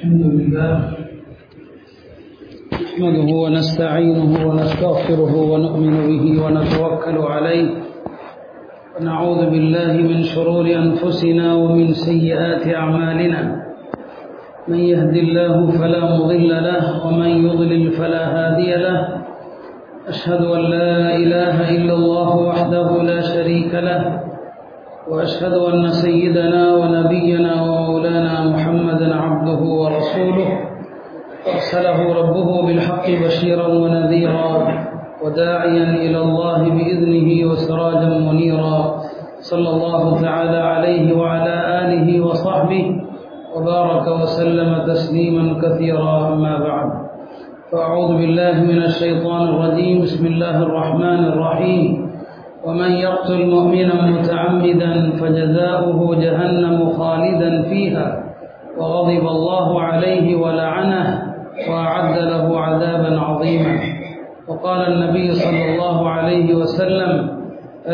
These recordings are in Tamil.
الحمد لله نحمده ونستعينه ونستغفره ونؤمن به ونتوكل عليه ونعوذ بالله من شرور أنفسنا ومن سيئات أعمالنا من يهد الله فلا مضل له ومن يضلل فلا هادي له أشهد أن لا إله إلا الله وحده لا شريك له وأشهد أن سيدنا ونبينا ومولانا محمدا عبده ورسوله أرسله ربه بالحق بشيرا ونذيرا وداعيا إلى الله بإذنه وسراجا منيرا صلى الله تعالى عليه وعلى آله وصحبه وبارك وسلم تسليما كثيرا. أما بعد فأعوذ بالله من الشيطان الرجيم. بسم الله الرحمن الرحيم. ومن يقتل مؤمنا متعمدا فجزاؤه جهنم خالدا فيها وغضب الله عليه ولعنه وأعد له عذابا عظيما. وقال النبي صلى الله عليه وسلم: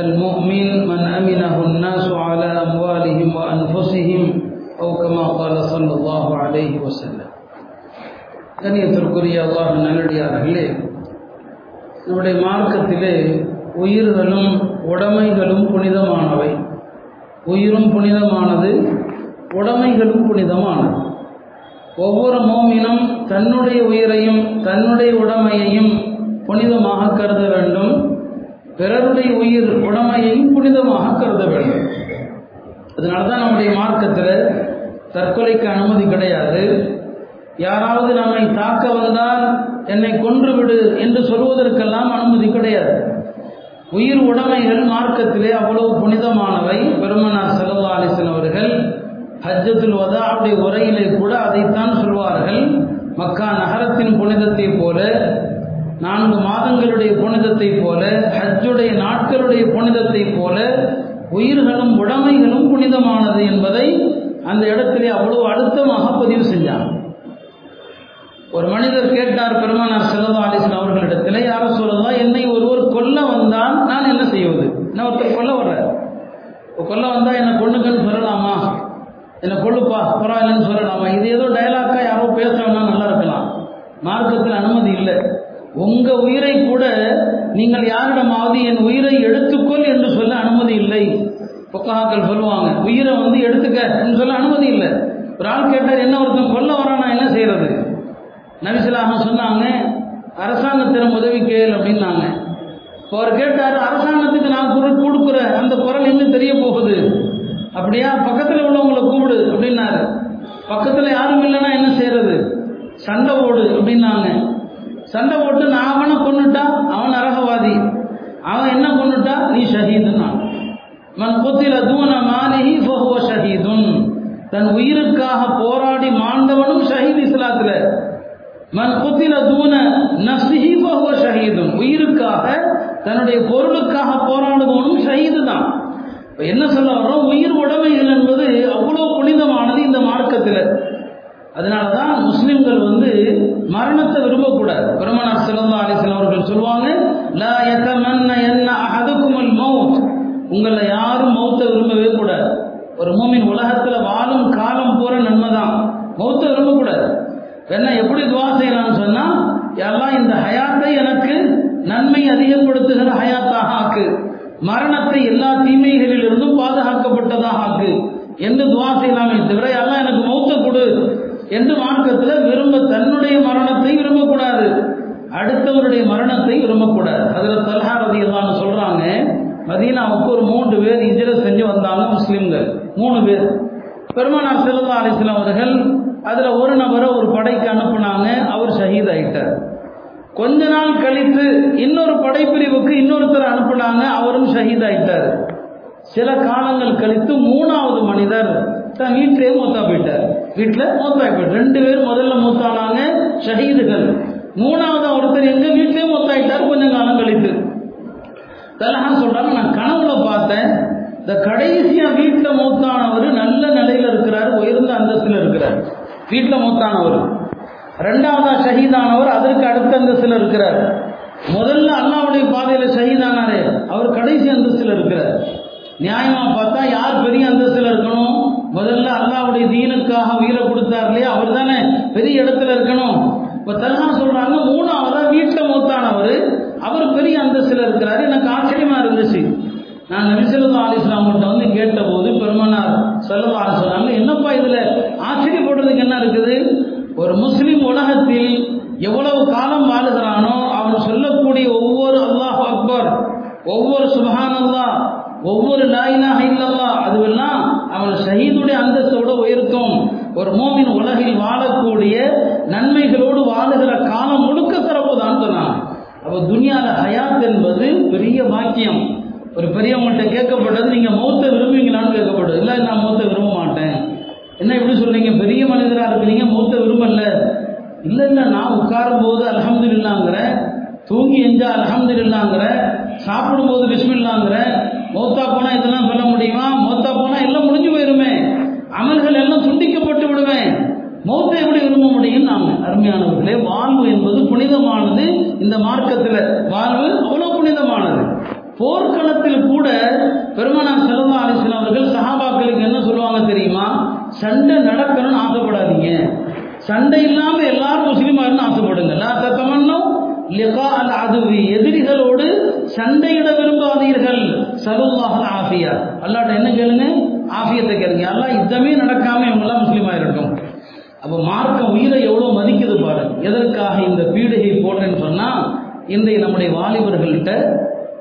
المؤمن من أمنه الناس على أموالهم وأنفسهم أو كما قال صلى الله عليه وسلم. கண்ணியத்திற்குரிய அல்லாஹ்வின் நல்லடியார்களே, நம்முடைய மார்க்கத்திலே உயிர்களும் உடைமைகளும் புனிதமானவை. உயிரும் புனிதமானது, உடைமைகளும் புனிதமானது. ஒவ்வொரு மூமினும் தன்னுடைய உயிரையும் தன்னுடைய உடைமையையும் புனிதமாக கருத வேண்டும், பிறருடைய உயிர் உடைமையையும் புனிதமாக கருத வேண்டும். அதனால தான் நம்முடைய மார்க்கத்தில் தற்கொலைக்கு அனுமதி கிடையாது. யாராவது நம்மை தாக்க வந்தால் என்னை கொன்றுவிடு என்று சொல்வதற்கெல்லாம் அனுமதி கிடையாது. உயிர் உடைமைகள் மார்க்கத்திலே அவ்வளவு புனிதமானவை. பெருமானார் ஸல்லல்லாஹு அலைஹி வஸல்லம் அவர்கள் ஹஜ்ஜத்துல் வதாவுடைய உரையிலே கூட அதைத்தான் சொல்வார்கள். மக்கா நகரத்தின் புனிதத்தை போல, 4 மாதங்களுடைய புனிதத்தை போல, ஹஜ்ஜுடைய நாட்களுடைய புனிதத்தை போல உயிர்களும் உடைமைகளும் புனிதமானது என்பதை அந்த இடத்திலே அவ்வளவு அழுத்தமாக பதிவு செஞ்சாங்க. ஒரு மனிதர் கேட்டார் பெருமானார் ஸல்லல்லாஹு அலைஹி வஸல்லம் அவர்களிடத்தில்: யா ரசூலல்லாஹ், என்னை ஒருவர் கொல்ல வந்தால் நான் என்ன செய்வது? என்ன ஒருத்தர் கொல்ல வர்றார், கொல்ல வந்தால் என்னை கொன்னுங்கன்னு சொல்லலாமா? என்னை கொல்லுப்பா பரவாயில்லன்னு சொல்லலாமா? இது ஏதோ டயலாக்காக யாரோ பேசுறோம்னா நல்லா இருக்கலாம். மார்க்கத்தில் அனுமதி இல்லை. உங்கள் உயிரை கூட நீங்கள் யாரிடமாவது என் உயிரை எடுத்துக்கொள் என்று சொல்ல அனுமதி இல்லை. புக்காக்கள் சொல்லுவாங்க, உயிரை வந்து எடுத்துக்க என்று சொல்ல அனுமதி இல்லை. ஒரு ஆள் கேட்டால் என்ன ஒருத்தன் கொல்ல வரான், நான் என்ன செய்கிறது? நபி ஸல்லல்லாஹு சொன்னாங்க, அரசாங்கத்திடம் உதவி கேள் அப்படின்னாங்க. இப்போ அவர் கேட்டார், அரசாங்கத்துக்கு நான் கொடுக்குற அந்த குரல் இன்னும் தெரிய போகுது. அப்படியா, பக்கத்தில் உள்ளவங்களை கூப்பிடு அப்படின்னாரு. பக்கத்தில் யாரும் இல்லைன்னா என்ன செய்கிறது? சண்டை ஓடு அப்படின்னாங்க. சண்டை போட்டு நான் அவனை கொன்னுட்டா அவன் அரகவாதி, அவன் என்ன கொன்னுட்டா நீ ஷஹீதுன்னா. மன் குத்தில தூன மாலிஹி ஃபஹுவ ஷஹீதுன், தன் உயிருக்காக போராடி மாண்டவனும் ஷஹீத் இஸ்லாத்துல. மன் குத்தில தூன நஃப்ஸிஹி ஃபஹுவ ஷஹீதுன், உயிருக்காக தன்னுடைய பொருளுக்காக போராடுபவனும் ஷஹீது தான். இப்போ என்ன சொல்ல வர்றோம்? உயிர் உடைமைகள் என்பது அவ்வளோ புனிதமானது இந்த மார்க்கத்தில். அதனால தான் முஸ்லிம்கள் வந்து மரணத்தை விரும்பக்கூடாது. பெருமானார் ஸல்லல்லாஹு அலைஹி வஸல்லம் அவர்கள் சொல்வாங்க, லா யதமன்ன அஹதுகுமுல் மௌத், உங்களை யாரும் மௌத்தை விரும்பவே கூடாது. ஒரு மூமின் உலகத்தில் வாழும் காலம் போற நன்மை தான், மௌத்தை விரும்பக்கூடாது. என்ன எப்படி துவா செய்யலாம்னு சொன்னால், எல்லாம் இந்த ஹயாத்தை எனக்கு நன்மை அதிகப்படுத்துகிற ஹயாத்தாக ஆக்கு, மரணத்தை எல்லா தீமைகளிலிருந்தும் பாதுகாக்கப்பட்டதாக ஆக்கு என்று துவா செய்யலாமே தவிர, எல்லாம் எனக்கு மௌத்தை கொடு என்று மார்க்கத்தில் விரும்ப, தன்னுடைய மரணத்தை விரும்பக்கூடாது, அடுத்தவருடைய மரணத்தை விரும்பக்கூடாது. அதில் தல்ஹா ரலியல்லாஹு அன்ஹு சொல்கிறாங்க, மதீனாவுக்கு ஒரு 3 பேர் ஹிஜ்ரத் செஞ்சு வந்தாங்க முஸ்லீம்கள். 3 பேர். பெருமானார் ஸல்லல்லாஹு அலைஹி வஸல்லம் அவர்கள் அதில் ஒரு நபரை ஒரு படைக்கு அனுப்புனாங்க, அவர் ஷஹீத் ஆகிட்டார். கொஞ்ச நாள் கழித்து இன்னொரு படைப்பிரிவுக்கு இன்னொருத்தர் அனுப்புனாங்க, அவரும் ஷஹீத் ஆகிட்டார். சில காலங்கள் கழித்து 3ஆவது மனிதர் தன் வீட்டிலே மூத்தா போயிட்டார். வீட்டில் மூத்தாய் போயிட்டார். 2 பேர் முதல்ல மூத்தானாங்க, ஷஹீதுகள். 3ஆவது ஒருத்தர் எங்க வீட்டிலே மூத்தாயிட்டார். கொஞ்சம் காலம் கழித்து தலஹா சொல்றாங்க, நான் கனவுல பார்த்தேன், இந்த கடைசியா வீட்டில் மூத்தானவர் நல்ல நிலையில் இருக்கிறார், உயர்ந்த அந்தஸ்தில் இருக்கிறார். வீட்டில் மூத்தானவர் 2ஆவதா ஷஹீதானவர், அதற்கு அடுத்த அந்தஸ்தில் இருக்கிறார். முதல்ல அல்லாஹ்வுடைய பாதையில் ஷஹீதானாரே அவர் கடைசி அந்தஸ்தில் இருக்கிறார். நியாயமாக பார்த்தா யார் பெரிய அந்தஸ்தில் இருக்கணும்? முதல்ல அல்லாஹ்வுடைய தீனுக்காக உயிரை கொடுத்தார் இல்லையா, அவர் தானே பெரிய இடத்துல இருக்கணும். இப்ப தல்ஹா சொல்றாங்க, மூணாவதா வீட்டுல மூத்தானவர், அவர் பெரிய அந்தஸ்துல இருக்கிறாரு. எனக்கு ஆச்சரியமா இருந்துச்சு. நான் நபி ஸல்லல்லாஹு அலைஹி வஸல்லம் கிட்ட வந்து கேட்ட போது பெருமானார் ஸல்லல்லாஹு அலைஹி வஸல்லம், என்னப்பா இதுல ஆச்சரியப்படுறதுக்கு என்ன இருக்குது? ஒரு முஸ்லிம் உலகத்தில் எவ்வளவு காலம் வாழுகிறானோ அவன் சொல்லக்கூடிய ஒவ்வொரு அல்லாஹ் அக்பர், ஒவ்வொரு சுபஹானல்லாஹ், ஒவ்வொரு லா இலாஹ இல்லல்லாஹ், அதுவெல்லாம் அவன் ஷஹீதுடைய அந்தஸ்தோடு உயர்த்தும். ஒரு மோமின் உலகில் வாழக்கூடிய நன்மைகளோடு வாழுகிற காலம் முழுக்க சிறப்பு தான் சொன்னாங்க. அப்போ துனியால ஹயாத் என்பது பெரிய பாக்கியம். ஒரு பெரியவங்கள்ட்ட கேட்கப்பட்டது, நீங்க மௌத்தை விரும்புவீங்களான்னு கேட்கப்பட்டது. இல்லை, நான் மௌத்தை விரும்ப மாட்டேன். என்ன இப்படி சொல்றீங்க, பெரிய மனிதராக இருக்கிறீங்க, மௌத்தை விரும்பல. இல்லை இல்லை, நான் உட்காரும் போது அல்ஹம்துலில்லாஹ்ங்கற, தூங்கி எஞ்சா அல்ஹம்துலில்லாஹ்ங்கற, சாப்பிடும் போது பிஸ்மில்லாஹ்ங்கற, மௌத்தா போனா இதெல்லாம் சொல்ல முடியுமா? மௌத்தா போனா எல்லாம் முடிஞ்சு போயிருமே, அமல்கள் எல்லாம் துண்டிக்கப்பட்டு விடுவேன், மௌத்தை எப்படி விரும்ப முடியும்? நாம அருமையானவர்களே, வாழ்வு என்பது புனிதமானது. இந்த மார்க்கத்தில் வாழ்வு அவ்வளோ புனிதமானது. போர்க்களத்தில் கூட பெருமானார் ஸல்லல்லாஹு அலைஹி வஸல்லம் அவர்கள் சஹாபாக்களுக்கு என்ன சொல்லுவாங்க தெரியுமா? சண்டை நடக்கணும்னு ஆசைப்படாதீங்க, சண்டை இல்லாம எல்லாரும் முஸ்லீமா இருந்து ஆசைப்படுங்க. லா ததமன்னு லிகா அல் அதுவி, எதிரிகளோடு சண்டையிட விரும்பாதீர்கள். ஸல்லல்லாஹு ஆஃபியா, அல்லாஹ்ட்ட என்ன கேளுங்க? ஆஃபியத்தை கேளுங்க. அல்லாஹ் இதமே நடக்காம இவங்கெல்லாம் முஸ்லீமா இருக்கணும். அப்போ மார்க்கம் உயிரை எவ்வளோ மதிக்குது பாருங்க. எதற்காக இந்த பீடிகை போடுறேன்னு சொன்னா, இன்றைய நம்முடைய வாலிபர்கள்ட்ட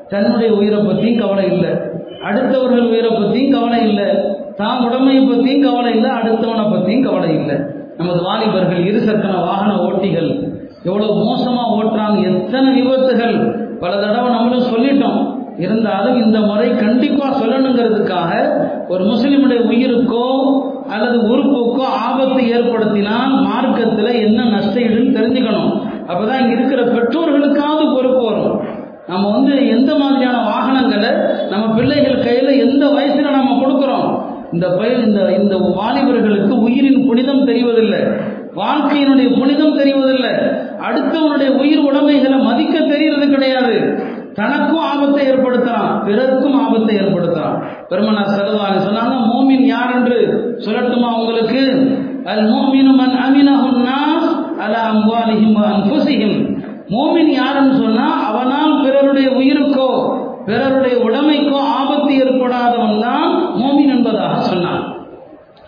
தன்னுடைய உயிரை பற்றியும் கவலை இல்லை, அடுத்தவர்கள் உயிரை பற்றியும் கவலை இல்லை, தான் உடமையை பற்றியும் கவலை இல்லை, அடுத்தவனை பற்றியும் கவலை இல்லை. நமது வாலிபர்கள் இருசக்கர வாகன ஓட்டிகள் எவ்வளோ மோசமாக ஓட்டுறாங்க, எத்தனை விபத்துகள். பல தடவை நம்மளும் சொல்லிட்டோம், இருந்தாலும் இந்த முறை கண்டிப்பாக சொல்லணுங்கிறதுக்காக ஒரு முஸ்லிமுடைய உயிருக்கோ அல்லது உறுப்புக்கோ ஆபத்து ஏற்படுத்தினால் மார்க்கத்தில் என்ன நஷ்டஈடுன்னு தெரிஞ்சுக்கணும். அப்போ தான் இங்கே இருக்கிற பெற்றோர்களுக்காவது பொறுப்பு வரும். நம்ம வந்து எந்த மாதிரியான வாகனங்களை நம்ம பிள்ளைகள் கையில் எந்த வயசில் நம்ம கொடுக்குறோம்? இந்த வாலிபர்களுக்கு உயிரின் புனிதம் தெரிவதில்லை, வாழ்க்கையினுடைய புனிதம் தெரிவதில்லை, அடுத்தவனுடைய உயிர் உடைமைகளை மதிக்க தெரிகிறது கிடையாது. தனக்கும் ஆபத்தை ஏற்படுத்தலாம், பிறருக்கும் ஆபத்தை ஏற்படுத்தலாம். பெருமானார் ஸல்லல்லாஹு அலைஹி சொன்னாங்க, மோமின் யார் என்று சொல்லட்டுமா உங்களுக்கு? அல் மோமினு மன் அமினஹு அன்னாஸ் அலா அம்வாலிஹிம் வ அன்ஃபுஸிஹிம். மோமின் யாருன்னு சொன்னா, அவனால் பிறருடைய உயிருக்கோ பிறருடைய உடைமைக்கோ ஆபத்து ஏற்படாதவன் தான் மோமின் என்பதாக சொன்னான்.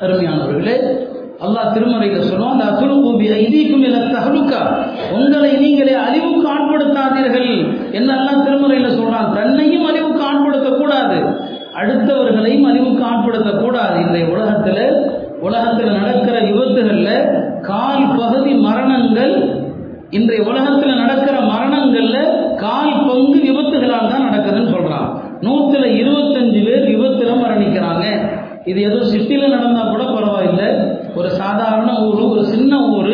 அருமையானவர்களே, அல்லாஹ் திருமறையில சொல்லுவான், உங்களை நீங்களே அழிவுக்கு ஆட்படுத்தாதீர்கள். என்னெல்லாம் திருமறையில சொல்றான், தன்னையும் அழிவுக்கு ஆட்படுத்தக்கூடாது, அடுத்தவர்களையும் அழிவுக்கு ஆட்படுத்தக்கூடாது. இந்த உலகத்தில் நடக்கிற விபத்துகள்ல கால் பகுதி மரணங்கள், இன்றைய உலகத்தில் நடக்கிற மரணங்கள்ல கால் பங்கு விபத்துகளால் தான் நடக்குதுன்னு சொல்றான். 125 பேர் விபத்துல மரணிக்கிறாங்க. இது ஏதோ சிட்டியில் நடந்தா கூட பரவாயில்லை, ஒரு சாதாரண ஊர், ஒரு சின்ன ஊர்,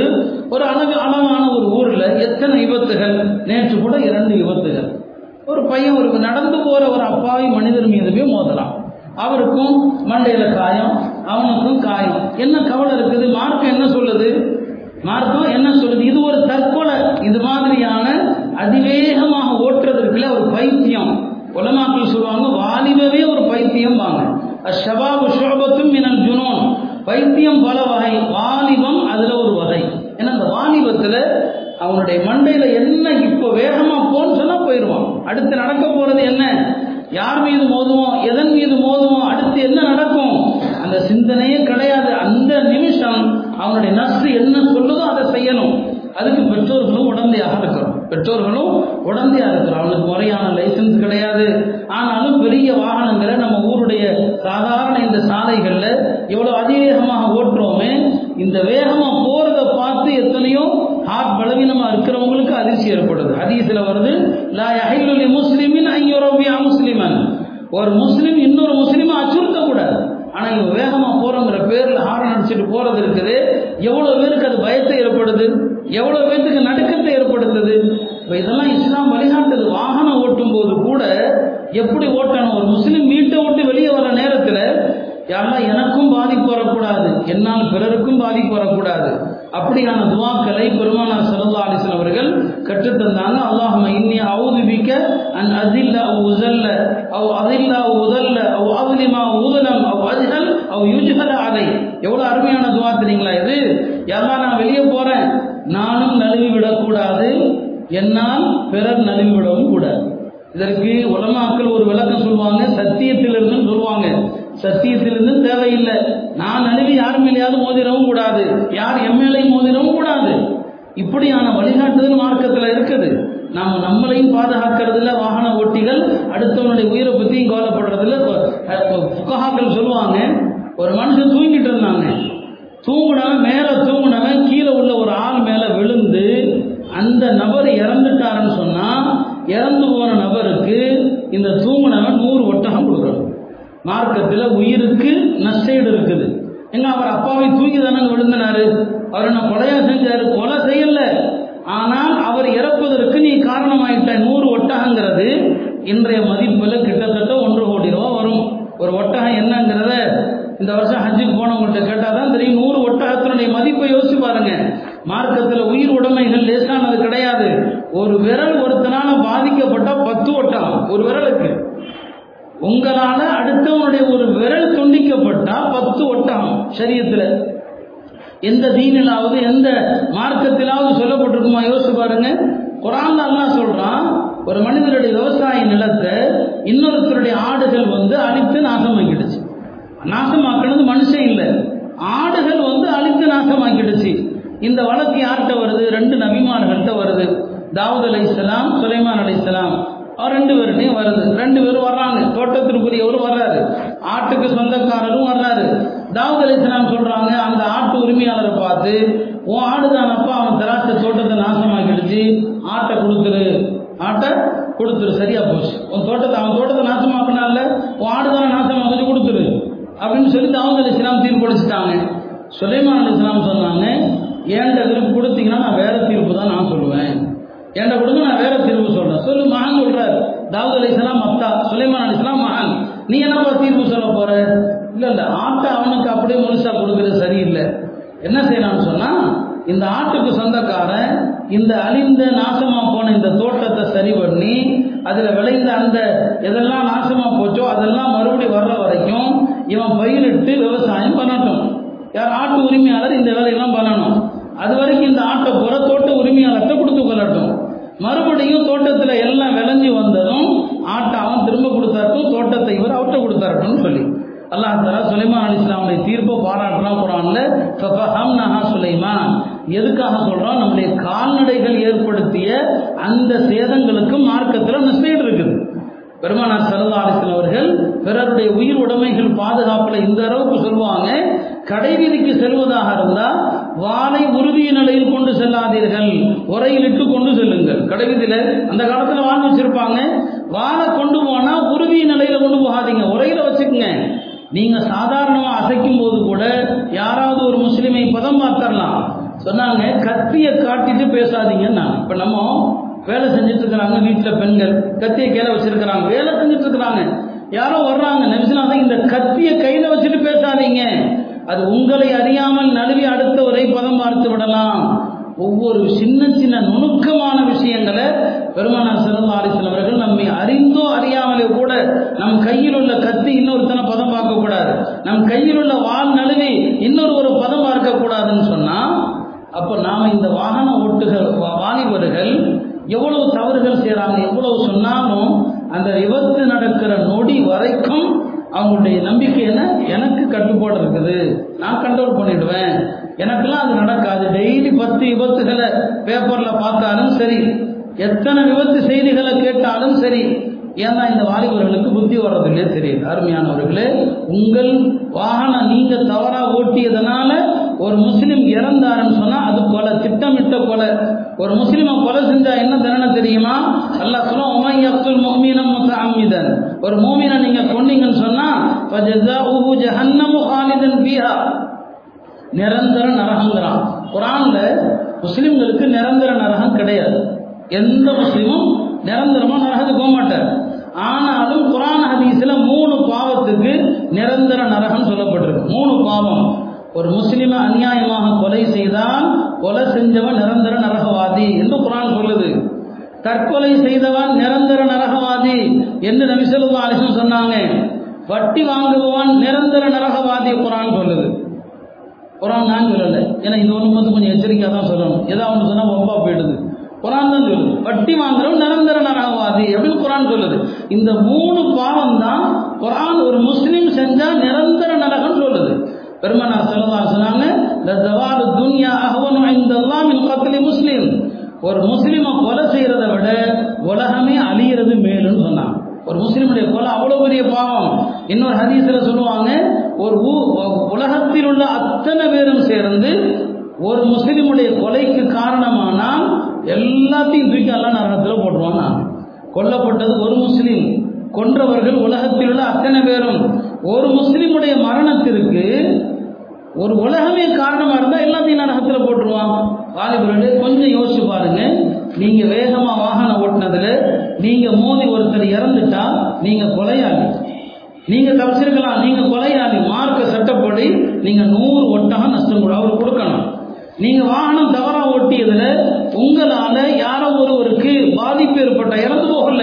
ஒரு அளவான ஒரு ஊரில் எத்தனை விபத்துகள். நேற்று கூட 2 விபத்துகள். ஒரு பையன் ஒரு நடந்து போகிற ஒரு அப்பாவி மனிதர் மீதுமே மோதலாம், அவருக்கும் மண்டையில் காயம், அவனுக்கும் காயம். என்ன கவலை இருக்குது? மார்க்கம் என்ன சொல்லுது? மார்க்கம் என்ன சொல்லுது? இது ஒரு தற்கொலை. இது மாதிரியான அதிவேகமாக ஓட்டுறதுக்குள்ள ஒரு பைத்தியம். உலமாக்கள் சொல்லுவாங்க, வாலிபவே ஒரு பைத்தியம் வாங்க. அஷ்ஷபாபு ஷுஅபத்தும் மினல் ஜுனூன். பைத்தியம் பல வகை, வாலிபம் அதில் ஒரு வகை. ஏன்னா அந்த வாலிபத்தில் அவனுடைய மண்டையில் என்ன இப்போ வேகமாக போன்னு சொன்னால் போயிடுவான். அடுத்து நடக்க போகிறது என்ன, யார் மீது மோதுவோம், எதன் மீது மோதுவோம், அடுத்து என்ன நடக்கும், அந்த சிந்தனையே கிடையாது. அந்த நிமிஷம் அவனுடைய நஸ்ஸு என்ன சொல்லுதோ அதை செய்யணும். அதுக்கு பெற்றோர்களும் உடந்தையாக இருக்கிறோம், அவனுக்கு முறையான லைசன்ஸ் கிடையாது. ஆனாலும் பெரிய வாகனங்களை நம்ம ஊருடைய சாதாரண இந்த சாலைகளில் எவ்வளோ அதிவேகமாக ஓட்டுறோமே, இந்த வேகமாக போறத பார்த்து எத்தனையோ ஹார்ட் பலவீனமாக இருக்கிறவங்களுக்கு அதிர்ச்சி ஏற்படுது. ஹதீஸில் வருது, லா யஹில்லு லி முஸ்லிமின் அன் யுரபிய முஸ்லிமன். ஒரு முஸ்லீம் இன்னொரு முஸ்லீமை அச்சுறுத்தக்கூடாது. ஆனால் இவன் வேகமாக போறோங்கிற பேரில் ஹாரன் அடிச்சுட்டு போறது இருக்குது. எவ்வளோ பேருக்கு அது பயத்தை ஏற்படுது, எவ்வளோ பேருக்கு நடுக்கத்தை ஏற்படுத்துது. இப்போ இதெல்லாம் இஸ்லாம் வழிகாட்டுது. வாகனம் ஓட்டும் போது கூட எப்படி ஓட்டணும்? ஒரு முஸ்லீம் வீட்டை விட்டு வெளியே வர நேரத்தில் யாரெல்லாம் எனக்கும் பாதிப்பு வரக்கூடாது, என்னால் பிறருக்கும் பாதிப்பு வரக்கூடாது, அப்படியான துவாக்களை பெருமானார் ஸல்லல்லாஹு அலைஹி வஸல்லம் அவர்கள் கற்றுத்தந்தாங்க. அல்லாஹும்ம இன்னி அஊது பிக அன் அதில்ல அவ் உஸல்ல அவ் அதில்ல அவ் உதல்ல அவ் அவ்லிமா ஊதலம் அவ் அஜ்ஹல் அவ் யுஜ்ஹல அலை. எவ்வளோ அருமையான துவா தெரியுங்களா இது! யாரா நான் வெளியே போறேன், நானும் நழுவி விடக்கூடாது, என்னால் பிறர் நழுவி விடவும் கூடாது. இதற்கு உலமாக்கள் ஒரு விளக்கம் சொல்லுவாங்க, சத்தியத்திலிருந்து சொல்லுவாங்க. சத்தியத்திலிருந்து தேவையில்லை, நான் நழுவி யார் மேலேயாவது மோதிரவும் கூடாது, யார் எம்எல்ஏயும் மோதிரவும் கூடாது. இப்படியான வழிகாட்டுதல் மார்க்கத்தில் இருக்குது. நாம் நம்மளையும் பாதுகாக்கிறதுல வாகன ஓட்டிகள் அடுத்தவனுடைய உயிரை பற்றியும் கவலைப்படுறதில்ல. புகாக்கள் சொல்லுவாங்க, ஒரு மனுஷன் தூங்கிட்டு இருந்தாங்க, தூங்குனவன் மேலே தூங்குனவன் கீழே உள்ள ஒரு ஆள் மேலே விழுந்து அந்த நபர் இறந்துட்டாருன்னு சொன்னால், இறந்து போன நபருக்கு இந்த தூங்குனவன் 100 ஒட்டகம் கொடுக்குறான். மார்க்கத்தில் உயிருக்கு நஷ்டீடு இருக்குது. ஏன்னா அவர் அப்பாவை தூங்கி தானே விழுந்தினாரு, அவர் என்ன கொலையா செஞ்சாரு? கொலை செய்யல, ஆனால் அவர் இறப்பதற்கு நீ காரணமாயிட்ட. 100 ஒட்டகங்கிறது இன்றைய மதிப்பில் கிட்டத்தட்ட 1 கோடி ரூபா வரும். ஒரு ஒட்டகம் என்னங்கிறத இந்த வருஷம் ஹஜ்ஜுக்கு போனவங்கள்ட்ட கேட்டால் தான் தெரியும். 100 ஒட்டகத்தினுடைய மதிப்பை யோசிச்சு பாருங்க. மார்க்கத்தில் உயிர் உடைமைகள் லேசானது கிடையாது. ஒரு விரல் ஒருத்தனால பாதிக்கப்பட்ட 10 ஒட்டகம். ஒரு விரலுக்கு உங்களால அடுத்தவனுடைய ஒரு விரல் துண்டிக்கப்பட்டா 10 ஒட்டகம். சரியத்தில் எந்த தீனிலாவது எந்த மார்க்கத்திலாவது சொல்லப்பட்டிருக்குமா? யோசிச்சு பாருங்க. குர்ஆன்ல அல்லாஹ் சொல்றான், ஒரு மனிதனுடைய விவசாய நிலத்தை இன்னொருத்தருடைய ஆடுகள் வந்து அழித்து நாசமாக்கிடுச்சு. நாசமாக்கினது மனுஷன் இல்லை, ஆடுகள் வந்து அழித்து நாசமாக்கிடுச்சு. இந்த வழக்கு யார்கிட்ட வருது? 2 நபிமார்கள்ட்ட வருது. தாவூத் அலைஹிஸ்ஸலாம், சுலைமான் அலைஹிஸ்ஸலாம். அவர் 2 பேர்கிட்டையும் வருது. 2 பேரும் வர்றாங்க. தோட்டத்திற்குரியவரும் வர்றாரு, ஆட்டுக்கு சொந்தக்காரரும் வர்றாரு. தாவூத் அலைஹிஸ்ஸலாம் சொல்றாங்க, அந்த ஆட்டு உரிமையாளரை பார்த்து, உன் ஆடுதானப்பா அவன் திராட்சை தோட்டத்தை நாசமாக்கிடுச்சு, ஆட்டை கொடுத்துரு, ஆட்டை கொடுத்துரு, சரியா போச்சு. உன் தோட்டத்தை, அவன் தோட்டத்தை நாசமாக்கினால உன் ஆடுதான நாசமாக்கி கொடுத்துரு அப்படின்னு சொல்லி தாவூத் அலைஹிஸ்ஸலாம் தீர்ப்பு அளிச்சுட்டாங்க. சுலைமான் அலைஹிஸ்ஸலாம் சொன்னாங்க, ஏண்ட திருப்பி கொடுத்தீங்கன்னா நான் வேற தீர்ப்பு தான் நான் சொல்லுவேன், ஏண்ட கொடுங்க நான் வேற தீர்ப்பு சொல்றேன் சொல்லு. மகன் சொல்றாரு, தாவூத் அலைஹிஸ்ஸலாம் அத்தா, சுலைமான் அலைஹிஸ்ஸலாம் மகன், நீ என்னப்பா தீர்ப்பு சொல்ல போற? இல்லை இல்லை, ஆட்டை அவனுக்கு அப்படியே முழுசா கொடுக்குறது சரியில்லை, என்ன செய்யலாம்னு சொன்னா, இந்த ஆட்டுக்கு சொந்தக்காரன் இந்த அழிந்த நாசமா போன இந்த தோட்டத்தை சரி பண்ணி அதுல விளைந்த அந்த எதெல்லாம் நாசமா போச்சோ அதெல்லாம் மறுபடியும் வர்ற வரைக்கும் இவன் பயிரிட்டு விவசாயம் பண்ணட்டும். யார்? ஆட்டு உரிமையாளர் இந்த வேலையெல்லாம் பண்ணணும். அது வரைக்கும் இந்த ஆட்டை போற தோட்ட உரிமையாளர்கிட்ட கொடுத்து கொள்ளட்டும். மறுபடியும் தோட்டத்தில் எல்லாம் விளைஞ்சி வந்ததும் ஆட்டை அவன் திரும்ப கொடுத்தாட்டும், தோட்டத்தை இவர் அவட்ட கொடுத்தாட்டும் சொல்லி அல்லாஹ் தஆலா சுலைமான் அலைஹிஸ்ஸலாமுடைய தீர்ப்பை பாராட்டுறான் குர்ஆன்ல. ஃபஃபஹம்னஹா சுலைமான். எதுக்காக சொல்றோம்? நம்முடைய கால்நடைகள் ஏற்படுத்திய அந்த சேதங்களுக்கு மார்க்கத்தில் நஷ்டீடு இருக்குது. பெருமானார் ஸல்லல்லாஹு அலைஹி வஸல்லம் அவர்கள் பிறருடைய உயிர் உடைமைகள் பாதுகாப்பில் இந்த அளவுக்கு சொல்லுவாங்க, கடைவீதிக்கு செல்வதாக இருந்தால் வாளை உறுதிய நிலையில் கொண்டு செல்லாதீர்கள், உரையிலிட்டு கொண்டு செல்லுங்கள். கடைவீதியில் அந்த காலத்தில் வாள் வச்சிருப்பாங்க, வாளை கொண்டு போனால் உறுதிய நிலையில கொண்டு போகாதீங்க, உரையில வச்சுக்கோங்க. நீங்கள் சாதாரணமாக அசைக்கும் போது கூட யாராவது ஒரு முஸ்லீமை பதம் மாற்றலாம். சொன்னாங்க, கத்தியை காட்டிட்டு பேசாதீங்கன்னா. இப்போ நம்ம வேலை செஞ்சுட்டு இருக்கிறாங்க, வீட்டில் பெண்கள் கத்தியை கீழே வச்சிருக்கிறாங்க, வேலை செஞ்சுட்டு இருக்கிறாங்க, யாரோ வர்றாங்க, நினைச்சுனாங்க, இந்த கத்தியை கையில் வச்சுட்டு பேசாதீங்க, அது உங்களை அறியாமல் நழுவி அடுத்தவரை பதம் பார்த்து விடலாம். ஒவ்வொரு சின்ன சின்ன நுணுக்கமான விஷயங்களை பெருமானார் ஸல்லல்லாஹு அலைஹி வஸல்லம் அவர்கள் நம்மை அறிந்தோ அறியாமலே கூட நம் கையில் உள்ள கத்தி இன்னொருத்தனை பதம் பார்க்கக்கூடாது, நம் கையில் உள்ள வாள் நழுவி இன்னொரு பதம் பார்க்கக்கூடாதுன்னு சொன்னால், அப்போ நாம் இந்த வாகன ஓட்டுகள் வாலிபர்கள் எவ்வளவு தவறுகள் செய்கிறாங்க. எவ்வளவு சொன்னாலும் அந்த விபத்து நடக்கிற நொடி வரைக்கும் அவங்களுடைய நம்பிக்கை என்ன, எனக்கு கட்டுப்பாடு இருக்குது, நான் கண்ட்ரோல் பண்ணிடுவேன், எனக்கெல்லாம் அது நடக்காது. டெய்லி 10 விபத்துகளை பேப்பரில் பார்த்தாலும் சரி, எத்தனை விபத்து செய்திகளை கேட்டாலும் சரி, ஏன்னா இந்த வாலிபர்களுக்கு புத்தி வர்றதுங்களே தெரியுது. அருமையானவர்களே, உங்கள் வாகனம் நீங்கள் தவறாக ஓட்டியதுனால ஒரு முஸ்லீம் இறந்தாருன்னு சொன்னால் அது கொலை, திட்டமிட்ட கொலை. ஒரு முஸ்லீமை கொலை செஞ்சால் என்ன தண்டனை தெரியுமா? அல்லாஹ் சொல்லுவான், உமை யக்துல் முஃமின முத்தஅம்மிதன். ஒரு முஃமினை நீங்கள் கொன்னீங்கன்னு சொன்னால் ஃபஜஸாஉஹு ஜஹன்னமு ஹாலிதன் ஃபீஹா, நிரந்தர நரகங்கிறான். குர்ஆன்ல முஸ்லீம்களுக்கு நிரந்தர நரகம் கிடையாது, எந்த முஸ்லீமும் நிரந்தரமாக நரகத்துக்கு போக மாட்டார். ஆனாலும் குர்ஆன் ஹதீஸில் 3 பாவத்துக்கு நிரந்தர நரகம் சொல்லப்பட்டிருக்கு. 3 பாவம். ஒரு முஸ்லிமை அநியாயமாக கொலை செய்தால் கொலை செஞ்சவன் நிரந்தர நரகவாதி என்று குர்ஆன் சொல்லுது. தற்கொலை செய்தவன் நிரந்தர நரகவாதி என்று நபி ஸல்லல்லாஹு அலைஹி வஸல்லம் சொன்னாங்க. வட்டி வாங்குபவன் நிரந்தர நரகவாதி குர்ஆன் சொல்லுது. குரான் தான் சொல்லலை. ஏன்னா இது ஒன்று வந்து கொஞ்சம் எச்சரிக்கையாக தான் சொல்லணும். ஏதாவது ஒன்று சொன்னால் ஒம்பா போயிடுது. குரான் தான் சொல்லுது, வட்டி வாங்குறோம் நிரந்தர நரகவாதி அப்படின்னு குரான் சொல்லுது. இந்த மூணு பாவம் தான் குரான் ஒரு முஸ்லீம் செஞ்சால் நிரந்தர நரகம் சொல்லுது. பெருமானார் ஸல்லல்லாஹு அலைஹி வஸல்லம் துன்யா அஹ்வனு இன்தல்லாஹ் மின் கத்லி முஸ்லிம், ஒரு முஸ்லீமை கொலை செய்யறதை விட உலகமே அழியிறது மேலுன்னு சொன்னாங்க. ஒரு முஸ்லீமுடைய கொலை அவ்வளோ பெரிய பாவம். இன்னொரு ஹதீஸில் சொல்லுவாங்க, ஒரு உலகத்தில் உள்ள அத்தனை பேரும் சேர்ந்து ஒரு முஸ்லீமுடைய கொலைக்கு காரணமானால் எல்லாத்தையும் தூக்கி எல்லாம் நரகத்தில் போட்டுருவாங்க. கொல்லப்பட்டது ஒரு முஸ்லீம், கொன்றவர்கள் உலகத்தில் உள்ள அத்தனை பேரும். ஒரு முஸ்லீமுடைய மரணத்திற்கு ஒரு உலகமே காரணமாக இருந்தால் எல்லாத்தையும் நரகத்தில் போட்டுருவாங்க. வாலிபர்களே, கொஞ்சம் யோசிச்சு பாருங்க. நீங்கள் வேகமாக வாகனம் ஓட்டினதில் நீங்கள் மோதி ஒருத்தர் இறந்துட்டா நீங்கள் கொலையாளி. நீங்கள் தப்பிச்சிருக்கலாம், நீங்கள் கொலையாளி. மார்க்க சட்டப்படி நீங்கள் 100 ஒட்டகம் நஷ்டம் கூட அவர் கொடுக்கணும். நீங்கள் வாகனம் தவறாக ஓட்டியதில் உங்களால் யாரோ ஒருவருக்கு பாதிப்பு ஏற்பட்ட, இறந்து போகல,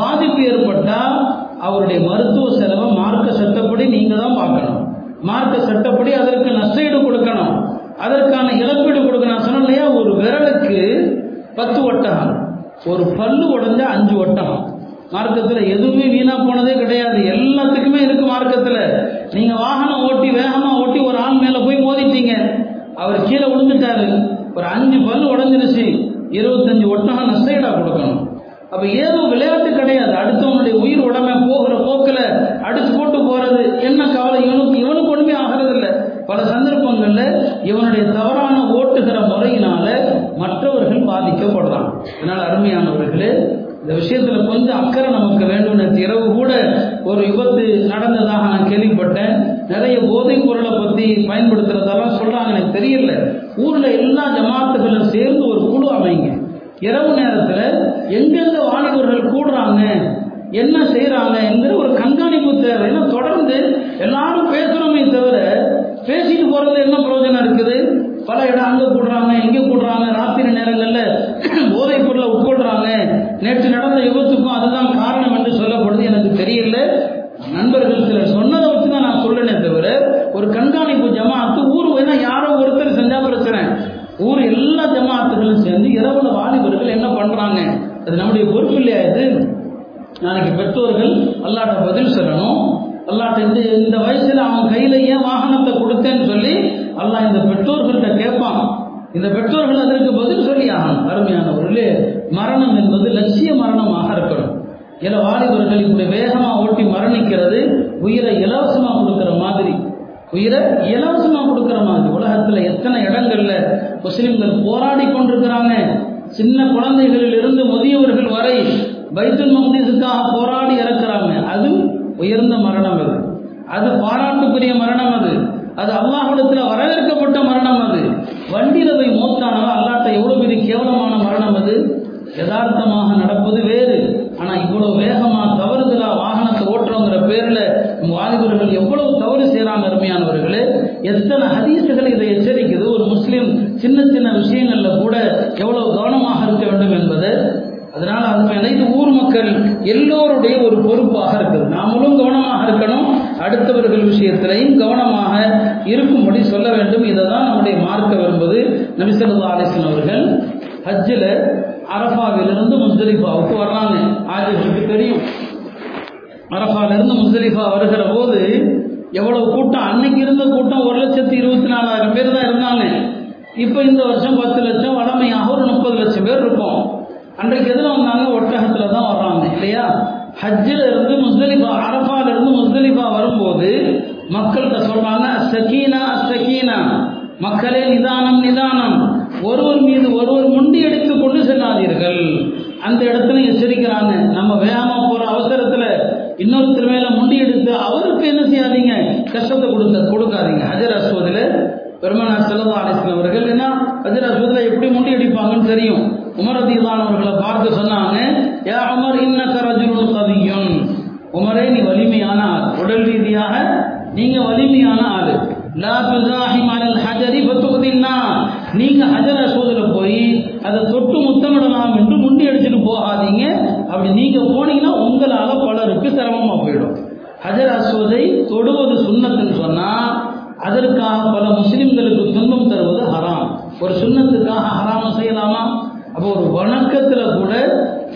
பாதிப்பு ஏற்பட்டால் அவருடைய மருத்துவ செலவை மார்க்க சட்டப்படி நீங்கள் தான் பார்க்கணும். மார்க்க சட்டப்படி அதற்கு நஷ்டஈடு கொடுக்கணும், அதற்கான இழப்பீடு கொடுக்கணும். சொன்ன இல்லையா, ஒரு விரலுக்கு 10 ஒட்டகம், ஒரு பல்லு உடஞ்ச 5 ஒட்டகம். மார்க்கத்தில் எதுவுமே வீணா போனதே கிடையாது, எல்லாத்துக்குமே இருக்கு மார்க்கத்தில். நீங்க வாகனம் ஓட்டி வேகமா ஓட்டி ஒரு ஆள் மேல போய் மோதிட்டீங்க, அவர் கீழே விழுந்துட்டாரு, ஒரு 5 பல்லு உடஞ்சிருச்சு, 25 ஒட்டகம் நஷ்டஈடா கொடுக்கணும். அப்ப ஏதோ விளையாட்டு கிடையாது. அடுத்தவனுடைய உயிர் உடமை போகிற போக்கில் அடிச்சு போட்டு போறது என்ன கவலை? இவனுக்கு ஒண்ணுமே ஆகிறது இல்லை. பல சந்தர்ப்பங்கள்ல இவனுடைய தவறான ஓட்டுகிற முறையினால மற்றவர்கள் பாதிக்கப்படுறான். இதனால் அருமையானவர்களே, இந்த விஷயத்துல கொஞ்சம் அக்கறை நமக்கு வேண்டும். இரவு கூட ஒரு விபத்து நடந்ததாக நான் கேள்விப்பட்டேன். நிறைய போதைப் பொருளை பத்தி பயன்படுத்துறதெல்லாம் சொல்றாங்க, எனக்கு தெரியல. ஊர்ல எல்லா ஜமாத்துகளும் சேர்ந்து ஒரு குழு அமைங்க. இரவு நேரத்துல எங்கெங்க வாலிபர்கள் கூடுறாங்க, என்ன செய்யறாங்க என்கிற ஒரு கண்காணிப்பு தேவை. ஏன்னா தொடர்ந்து எல்லாரும் பேசுறோமே தவிர பேசிட்டு போறது என்ன பிரயோஜனம் இருக்குது? பல இடம் அங்க கூடுறாங்க, இங்க கூடுறாங்க, ராத்திரி நேரங்கள்ல போதைப் பொருளை உட்கொள்றாங்க. நேற்று நடந்த விபத்துக்கும் அதுதான் காரணம் என்று சொல்லப்படுது. எனக்கு தெரியல, நண்பர்கள் சிலர் சொன்னதை வச்சுதான் நான் சொல்லனே தவிர ஒரு கண்காணிப்பு ஜமாத்து ஊர் வேணா யாரோ ஒருத்தர் செஞ்சா பிரச்சனை. ஊர் எல்லா ஜமாத்துகளும் சேர்ந்து இரவுல வாலிபர்கள் என்ன பண்றாங்க, அது நம்முடைய பொறுப்பு இல்லையா? இது நாளைக்கு பெற்றோர்கள் அல்லாட்ட பதில் சொல்லணும். அல்லாட்ட இந்த வயசுல அவன் கையில ஏன் வாகனத்தை கொடுத்தேன்னு சொல்லி அல்லாஹ் இந்த பெற்றோர்கள்ட்ட கேட்பான். இந்த பெற்றோர்கள் அதற்கு பதில் சொல்லி ஆகணும். அருமையானவர்களே, மரணம் என்பது லட்சிய மரணமாக இருக்கணும். ஏன்னா வாலிபர்கள் இப்படி வேகமா ஓட்டி மரணிக்கிறது உயிரை இலவசமா கொடுக்கிற மாதிரி, உயிரை இலவசமா கொடுக்கிற மாதிரி. உலகத்துல எத்தனை இடங்கள்ல முஸ்லிம்கள் போராடி கொண்டிருக்கிறாங்க. சின்ன குழந்தைகளில் இருந்து முதியவர்கள் வரை பைத்துல் மக்தீஸுக்காக போராடி இறக்கிறாங்க. அது உயர்ந்த மரணம், அது அது பாராட்டுக்குரிய மரணம், அது அது அல்லாஹ்விடத்துல வரவேற்கப்பட்ட மரணம். அது வண்டியில போய் மூத்தானவா அல்லாட்ட எவ்வளவு பெரிய கேவலமான மரணம். அது யதார்த்தமாக நடப்பது வேறு. ஆனா இவ்வளவு வேகமா தவறுதலா வாகனத்தை ஓட்டுறோங்கிற பேர்ல வாலிபர்கள் எவ்வளவு தவறு செய்யறாங்க. அருமையானவர்களே, எத்தனை ஹதீசுகள் இதை எச்சரிக்குது. ஒரு முஸ்லீம் சின்ன சின்ன விஷயங்கள்ல கூட எவ்வளவு கவனமாக இருக்க வேண்டும் என்பது. அதனால அது அனைத்து ஊர் மக்கள் எல்லோருடைய ஒரு பொறுப்பாக இருக்குது. நாமளும் கவனமாக இருக்கணும், அடுத்தவர்கள் விஷயத்திலையும் கவனமாக இருக்கும்படி சொல்ல வேண்டும். இதை தான் நம்முடைய மார்க்க விரும்புவது. நபி ஸல்லல்லாஹு அலைஹி வஸல்லம் அவர்கள் ஹஜ்ஜில் அரஃபாவிலிருந்து முஸ்தலிஃபாவுக்கு வர்றாங்க. ஆஜர்களுக்கு தெரியும், அரஃபாவிலிருந்து முஸ்தலிஃபா வருகிற போது எவ்வளவு கூட்டம். அன்னைக்கு இருந்த கூட்டம் 1,24,000 பேர் தான் இருந்தாங்க. இப்போ இந்த வருஷம் 10 லட்சம், வளமையாக ஒரு 30 லட்சம் பேர் இருக்கும். அன்றைக்கு எதில் வந்தாங்க? ஒட்டகத்தில் தான் வர்றாங்க இல்லையா? ஹஜ்ஜில் இருந்து முஸ்தலிஃபா, அரஃபாவிலிருந்து முஸ்தலிஃபா வரும்போது மக்கள்கிட்ட சொல்றாங்க, சகீனா சகீனா, மக்களே நிதானம் நிதானம், ஒருவர் மீது ஒருவர் முண்டி எடுத்துக் கொண்டு செல்லாதீர்கள். அந்த இடத்துல எச்சரிக்கிறாங்க. நம்ம வேகமா போற அவசரத்துல இன்னொருத்தர் மேல முண்டி எடுத்து அவருக்கு என்ன செய்யாதீங்க, கஷ்டத்தை கொடுக்காதீங்க. ஹஜர் அஸ்வதுல பெருமானார் ஸல்லல்லாஹு அலைஹி வஸல்லம் அவர்கள் ஏன்னா ஹஜர் அஸ்வதுல எப்படி முண்டி அடிப்பாங்கன்னு தெரியும். உமர் ரலியல்லாஹு அவர்களை பார்த்து சொன்னாங்க, யா உமர் இன்னக ரஜுலுன் கவியுன், உமரே நீ வலிமையான ஆள், உடல் ரீதியாக நீங்க வலிமையான ஆள், நீங்க ஹஜர சூதுல போய் அதை தொட்டு முத்தமிடலாம் என்று முண்டி அடிச்சுட்டு போகாதீங்க. அப்படி நீங்க போனீங்கன்னா உங்களால பலருக்கு சிரமமா போயிடும். ஹஜர் அஸ்வதை தொடுவது சுண்ணத்துன்னு சொன்னா அதற்காக பல முஸ்லிம்கள் ஒரு வணக்கத்துல கூட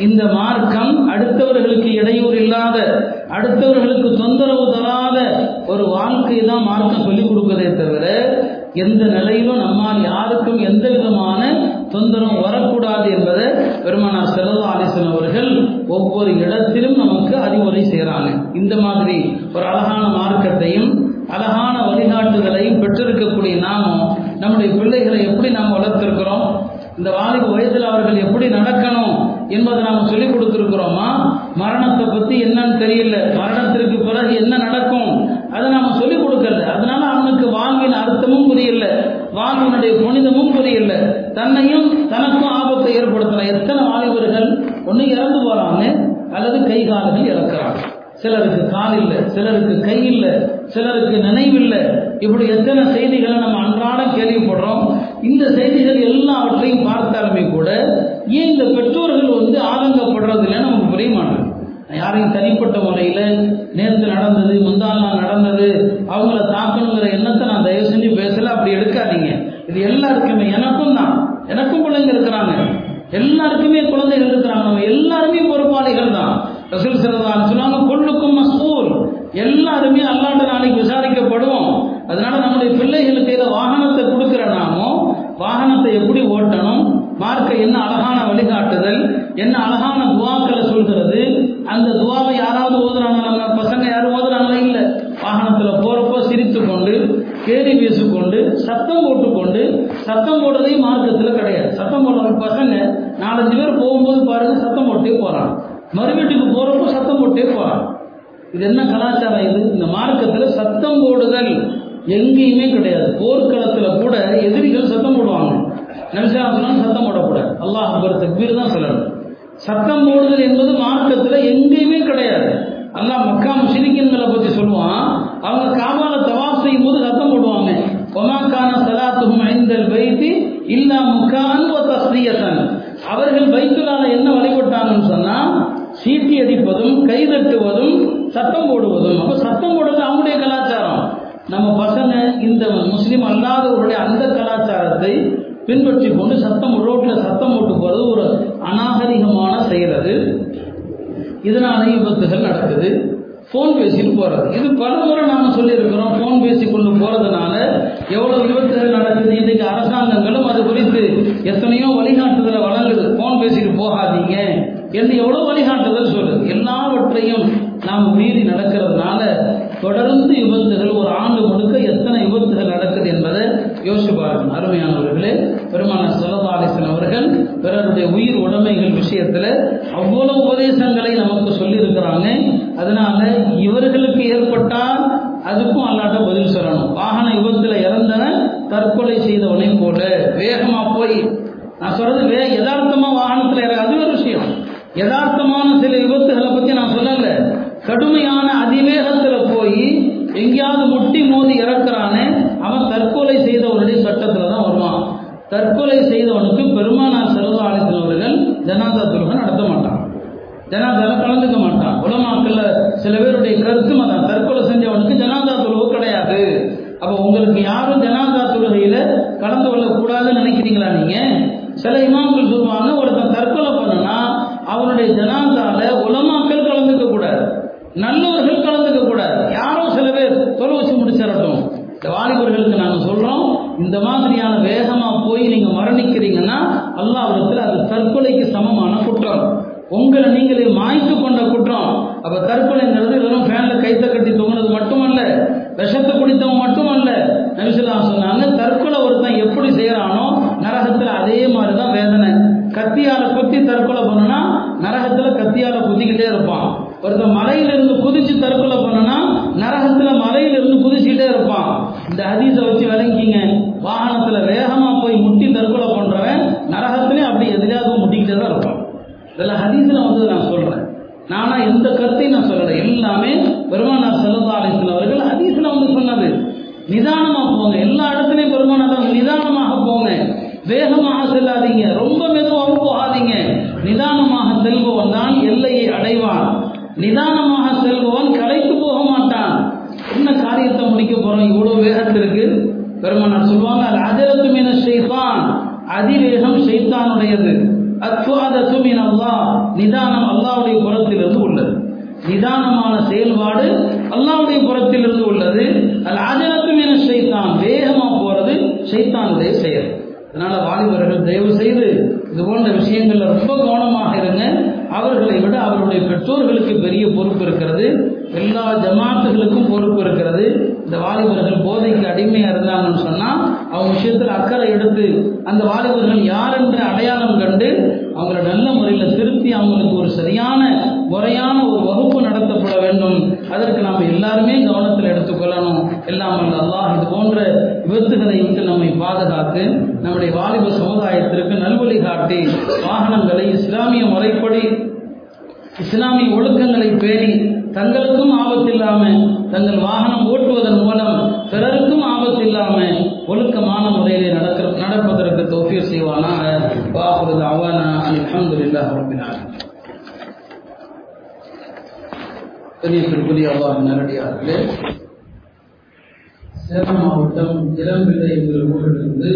இந்த மார்க்கம் அடுத்தவர்களுக்கு இடையூறு இல்லாத, அடுத்தவர்களுக்கு தொந்தரவு தராத ஒரு வாழ்க்கை தான் மார்க்கம் சொல்லிக் கொடுப்பதே தவிர எந்த நிலையிலும் நம்மால் யாருக்கும் எந்த விதமான தொந்தரவு வரக்கூடாது என்பதை பெருமானார் ஸல்லல்லாஹு அலைஹி வஸல்லம் அவர்கள் ஒவ்வொரு இடத்திலும் நமக்கு அறிவுரை செய்கிறாங்க. இந்த மாதிரி ஒரு அழகான மார்க்கத்தையும் அழகான வழிகாட்டுதலையும் பெற்றிருக்கக்கூடிய நாமும் நம்முடைய பிள்ளைகளை எப்படி நாம் வளர்த்திருக்கிறோம், இந்த வாலிப வயதில் அவர்கள் எப்படி நடக்கணும் என்பதை நாம் சொல்லிக் கொடுத்திருக்கிறோமா, மரணத்தை பற்றி என்னன்னு தெரியல, மரணத்திற்கு பிறகு என்ன நடக்கும் அதை நாம் சொல்லிக் கொடுக்கல, அதனால அவனுக்கு வாழ்வின் அர்த்தமும் புரியல, வாழ்வினுடைய புனிதமும் புரியல, தன்னையும் தனக்கும் ஆபத்தை ஏற்படுத்தலாம். எத்தனை வாலிபர்கள் ஒன்று இறந்து போறாங்க, அல்லது கை கால்கள் இறக்குறாங்க, சிலருக்கு கால் இல்லை, சிலருக்கு கை இல்லை, சிலருக்கு நினைவில்லை. இப்படி எத்தனை செய்திகளை நம்ம அன்றாடம் கேள்விப்படுறோம். இந்த செய்திகள் எல்லாவற்றையும் பார்த்தாலுமே கூட ஏன் இந்த பெற்றோர்கள் வந்து ஆதங்கப்படுறதில்லை நமக்கு புரிய மாட்டேன். யாரையும் தனிப்பட்ட முறையில் நேற்று நடந்தது, முந்தாள் நாள் நடந்தது, அவங்கள தாக்கணுங்கிற எண்ணத்தை நான் தயவு செஞ்சு பேசலை, அப்படி எடுக்காதீங்க. இது எல்லாருக்குமே, எனக்கும் தான், எனக்கும் பிள்ளைங்க இருக்கிறாங்க, எல்லாருக்குமே குழந்தைகள் இருக்கிறாங்க, நம்ம எல்லாருமே பொறுப்பாளிகள் தான். ரசூல் ஸல்லல்லாஹு அலைஹி வஸல்லம் குல்லுக்கும் மஸ்ஊல், எல்லாருமே அல்லாஹ்ட்ட நாளைக்கு விசாரிக்கப்படுவோம். அதனால நம்முடைய பிள்ளைகளுக்கு ஏதோ வாகனத்தை கொடுக்கிற நாமோ வாகனத்தை எப்படி ஓட்டணும், மார்க்க என்ன அழகான வழிகாட்டுதல், என்ன அழகான துவாக்களை சொல்கிறது, அந்த துவாவை யாராவது ஓதுறாங்களா, பசங்க யாரும் ஓதுறாங்களா, இல்லை, வாகனத்தில் போறப்போ சிரித்து கொண்டு கேலி பேசிக்கொண்டு சத்தம் போட்டுக்கொண்டு, சத்தம் போடுறதையும் மார்க்கத்தில் கிடையாது. சத்தம் போடுற பசங்க 4-5 பேர் போகும்போது பாருங்க சத்தம் போட்டே போறாங்க, மறுவீட்டுக்கு போறப்போ சத்தம் போட்டே போறாங்க. இது என்ன கலாச்சாரம் இது? இந்த மார்க்கத்தில் சத்தம் போடுதல் எங்கேயுமே கிடையாது. போர்க்களத்தில் கூட எதிரிகள் சத்தம் போடுவாங்க, நல்சாசனம் சத்தம் போடக்கூடாது, அல்லாஹ் அக்பர் தக்பீர் தான் சொல்லணும். சத்தம் போடுதல் என்பது மார்க்கத்தில் எங்கேயுமே கிடையாது. அல்லாஹ் மக்கா முஷ்ரிக்கீன்களை பற்றி சொல்லுவான், அவங்க காபால தவாஃப் செய்யும் போது சத்தம் போடுவாங்க, ஒமா கான ஸலாத்துஹும் இன்தல் பைத்தி இல்லா முக்கான் வ தஸ்னியதன். அவர்கள் பைத்துல்லாஹ்ல என்ன வழிபட்டாங்கன்னு சொன்னா சீட்டி அடிப்பதும் கை தட்டுவதும் சத்தம் போடுவதும். அப்போ சத்தம் போடுறது அவங்களுடைய கலாச்சாரம். நம்ம பசங்க இந்த முஸ்லீம் அல்லாதவருடைய அந்த கலாச்சாரத்தை பின்பற்றி கொண்டு சத்தம் ரோட்டில் சத்தம் போட்டு போகிறது ஒரு அநாகரிகமான செயலது. இதனால விபத்துகள் நடக்குது. ஃபோன் பேசிட்டு போகிறது, இது பலமுறை நாம் சொல்லியிருக்கிறோம். ஃபோன் பேசி கொண்டு போகிறதுனால எவ்வளோ விபத்துகள் நடக்குது. இன்றைக்கு அரசாங்கங்களும் அது குறித்து எத்தனையோ வழிகாட்டுதலை வழங்குது, ஃபோன் பேசிட்டு போகாதீங்க என்று எவ்வளோ வழிகாட்டுதல் சொல்லுது. எல்லாவற்றையும் நாம் மீறி நடக்கிறதுனால தொடர்ந்து விபத்துகள், ஒரு ஆண்டு முழுக்க எத்தனை விபத்துகள் நடக்குது என்பதை யோசிச்சு பார்க்கணும். அருமையானவர்களே, பெருமானார் ஸல்லல்லாஹு அலைஹி வஸல்லம் அவர்கள் பிறருடைய உயிர் உடைமைகள் விஷயத்தில் அவ்வளவு உபதேசங்களை நமக்கு சொல்லியிருக்கிறாங்க. அதனால இவர்களுக்கு ஏற்பட்டால் அதுக்கும் அல்லாஹ்ட்ட பதில் சொல்லணும். வாகன விபத்தில் இறந்தன தற்கொலை செய்தவனை போல வேகமாக போய், நான் சொல்றது யதார்த்தமாக வாகனத்தில் இறங்க, அது ஒரு விஷயம். யதார்த்தமான சில விபத்துகளை பற்றி நான் சொல்லலை, கடுமையான அதிவேகத்தில் போய் எங்கேயாவது முட்டி மோதி இறக்குறானே அவன் தற்கொலை செய்தவனுடைய சட்டத்தில் தான் வருவான். தற்கொலை செய்தவனுக்கு பெருமானார் ஸல்லல்லாஹு அலைஹி வஸல்லம் அவர்கள் ஜனாஸா தொழுகை நடத்த மாட்டான், ஜனாஸால கலந்துக்க மாட்டான். உலமாக்கல்ல சில பேருடைய கருத்து அதான், தற்கொலை செஞ்சவனுக்கு ஜனாஸா தொழுகை கிடையாது. அப்போ உங்களுக்கு யாரும் ஜனாஸா தொழுகையில் கலந்து கொள்ளக்கூடாதுன்னு நினைக்கிறீங்களா? நீங்கள் சில இமாம்கள் சொல்லுவாங்க, ஒருத்தன் தற்கொலை பண்ணுனா அவனுடைய ஜனாஸால உலமாக்கல் கலந்துக்க கூடாது, நல்லவர்கள் கலந்துக்க கூடாது, யாரோ சில பேர் தொலை வச்சு முடிச்சிடட்டும். இந்த வாலிபர்களுக்கு நாங்கள் சொல்கிறோம், இந்த மாதிரியான வேகமாக போய் நீங்கள் மரணிக்கிறீங்கன்னா அல்லாஹ்விடத்தில் அது தற்கொலைக்கு சமமான குற்றம், உங்களை நீங்களே மாய்த்து கொண்ட குற்றம். அப்போ தற்கொலைங்கிறது வெறும் ஃபேனில் கைத்தை கட்டி தொங்கினது மட்டுமல்ல, விஷத்தை குடித்தவங்க மட்டுமல்ல. நபி ஸல்லல்லாஹு அலைஹி வஸல்லம் சொன்னாங்க, தற்கொலை ஒருத்தன் எப்படி செய்கிறானோ நரகத்தில் அதே மாதிரி தான் வேதனை. கத்தியால் குத்தி தற்கொலை பண்ணுனா நரகத்தில் கத்தியால் குத்திக்கிட்டே இருப்பான். ஒருத்தர் மலையிலிருந்து குதிச்சு தற்கொலை பண்ணனா நரகத்தில் மலையிலிருந்து குதிச்சுட்டே இருப்பான். இந்த ஹதீஸை வச்சு விளங்கிங்க, வாகனத்தில் வேகமாக போய் முட்டி தற்கொலை பண்ணுறவன் நரகத்துலேயும் அப்படி எதிராக முட்டிக்கிட்டே தான் இருப்பான். இதில் ஹதீஸில் வந்து நான் சொல்கிறேன், நானாக எந்த கருத்தையும் நான் சொல்லலை, எல்லாமே பெருமானார் ஸல்லல்லாஹு அலைஹி வஸல்லம் அவர்கள் ஹதீஸில் வந்து சொன்னது. நிதானமாக போங்க, எல்லா இடத்துலையும் பெருமானார் நிதானமாக போங்க, வேகமாக செல்லாதீங்க, ரொம்ப மெதுவாக போகாதீங்க. நிதானமாக செல்பவன் தான் எல்லையை அடைவான். நிதானமாக செல்பவன் களைத்து போக மாட்டான். என்ன காரியத்தை முடிக்க போறோம் இவ்வளவு வேகத்திற்கு? பெருமானார் சொல்வாங்க, அதிவேகம் ஷைத்தானுடையது, அது அல்ஃபுஅதது மினல்லாஹ், நிதானம் அல்லாஹ்வுடைய புறத்திலிருந்து உள்ளது. நிதானமான செயல்பாடு அல்லாஹ்வுடைய புறத்திலிருந்து உள்ளது. அல் அஜலத்து மின ஷைத்தான், வேகமா போறது ஷைத்தானுடைய செயல். அதனால வாலிபர்கள் தயவு செய்து இது போன்ற விஷயங்கள்ல ரொம்ப கவனமாக இருங்க. அவர்களை விட அவருடைய பெற்றோர்களுக்கு பெரிய பொறுப்பு இருக்கிறது, எல்லா ஜமாத்துகளுக்கும் பொறுப்பு இருக்கிறது. இந்த வாலிபர்கள் போதைக்கு அடிமையா இருந்தாங்கன்னு சொன்னா அவங்க விஷயத்துல அக்கறை எடுத்து அந்த வாலிபர்கள் யார் என்று அடையாளம் கண்டு அவங்கள நல்ல முறையில திருத்தி அவங்களுக்கு ஒரு சரியான முறையான ஒரு வகுப்பு நடத்தப்பட வேண்டும். அதற்கு நாம் எல்லாருமே கவனத்தில் எடுத்துக்கொள்ளணும். இல்லாமல் அல்லாஹ் இது போன்ற விபத்துகளை விட்டு நம்மை பாதுகாத்து நம்முடைய வாலிப சமுதாயத்திற்கு நல்வழி காட்டி வாகனங்களை இஸ்லாமிய முறைப்படி இஸ்லாமிய ஒழுக்கங்களை பேணி தங்களுக்கும் ஆபத்தில்லாமல் தங்கள் வாகனம் ஓட்டுவதன் மூலம் பிறருக்கும் ஆபத்தில்லாமல் ஒழுக்கமான முறையிலே நடப்பதற்கு தௌஃபீக் செய்வானாக. வாஹுரு தஅவானா அல்ஹம்துலில்லாஹ் ரப்பில் ஆலமீன். கனியத்திற்குரிய அல்லாஹ்வின் நல்லடியார்களே, சேலம் மாவட்டம் இளம்பிள்ளை என்கிற ஊரிலிருந்து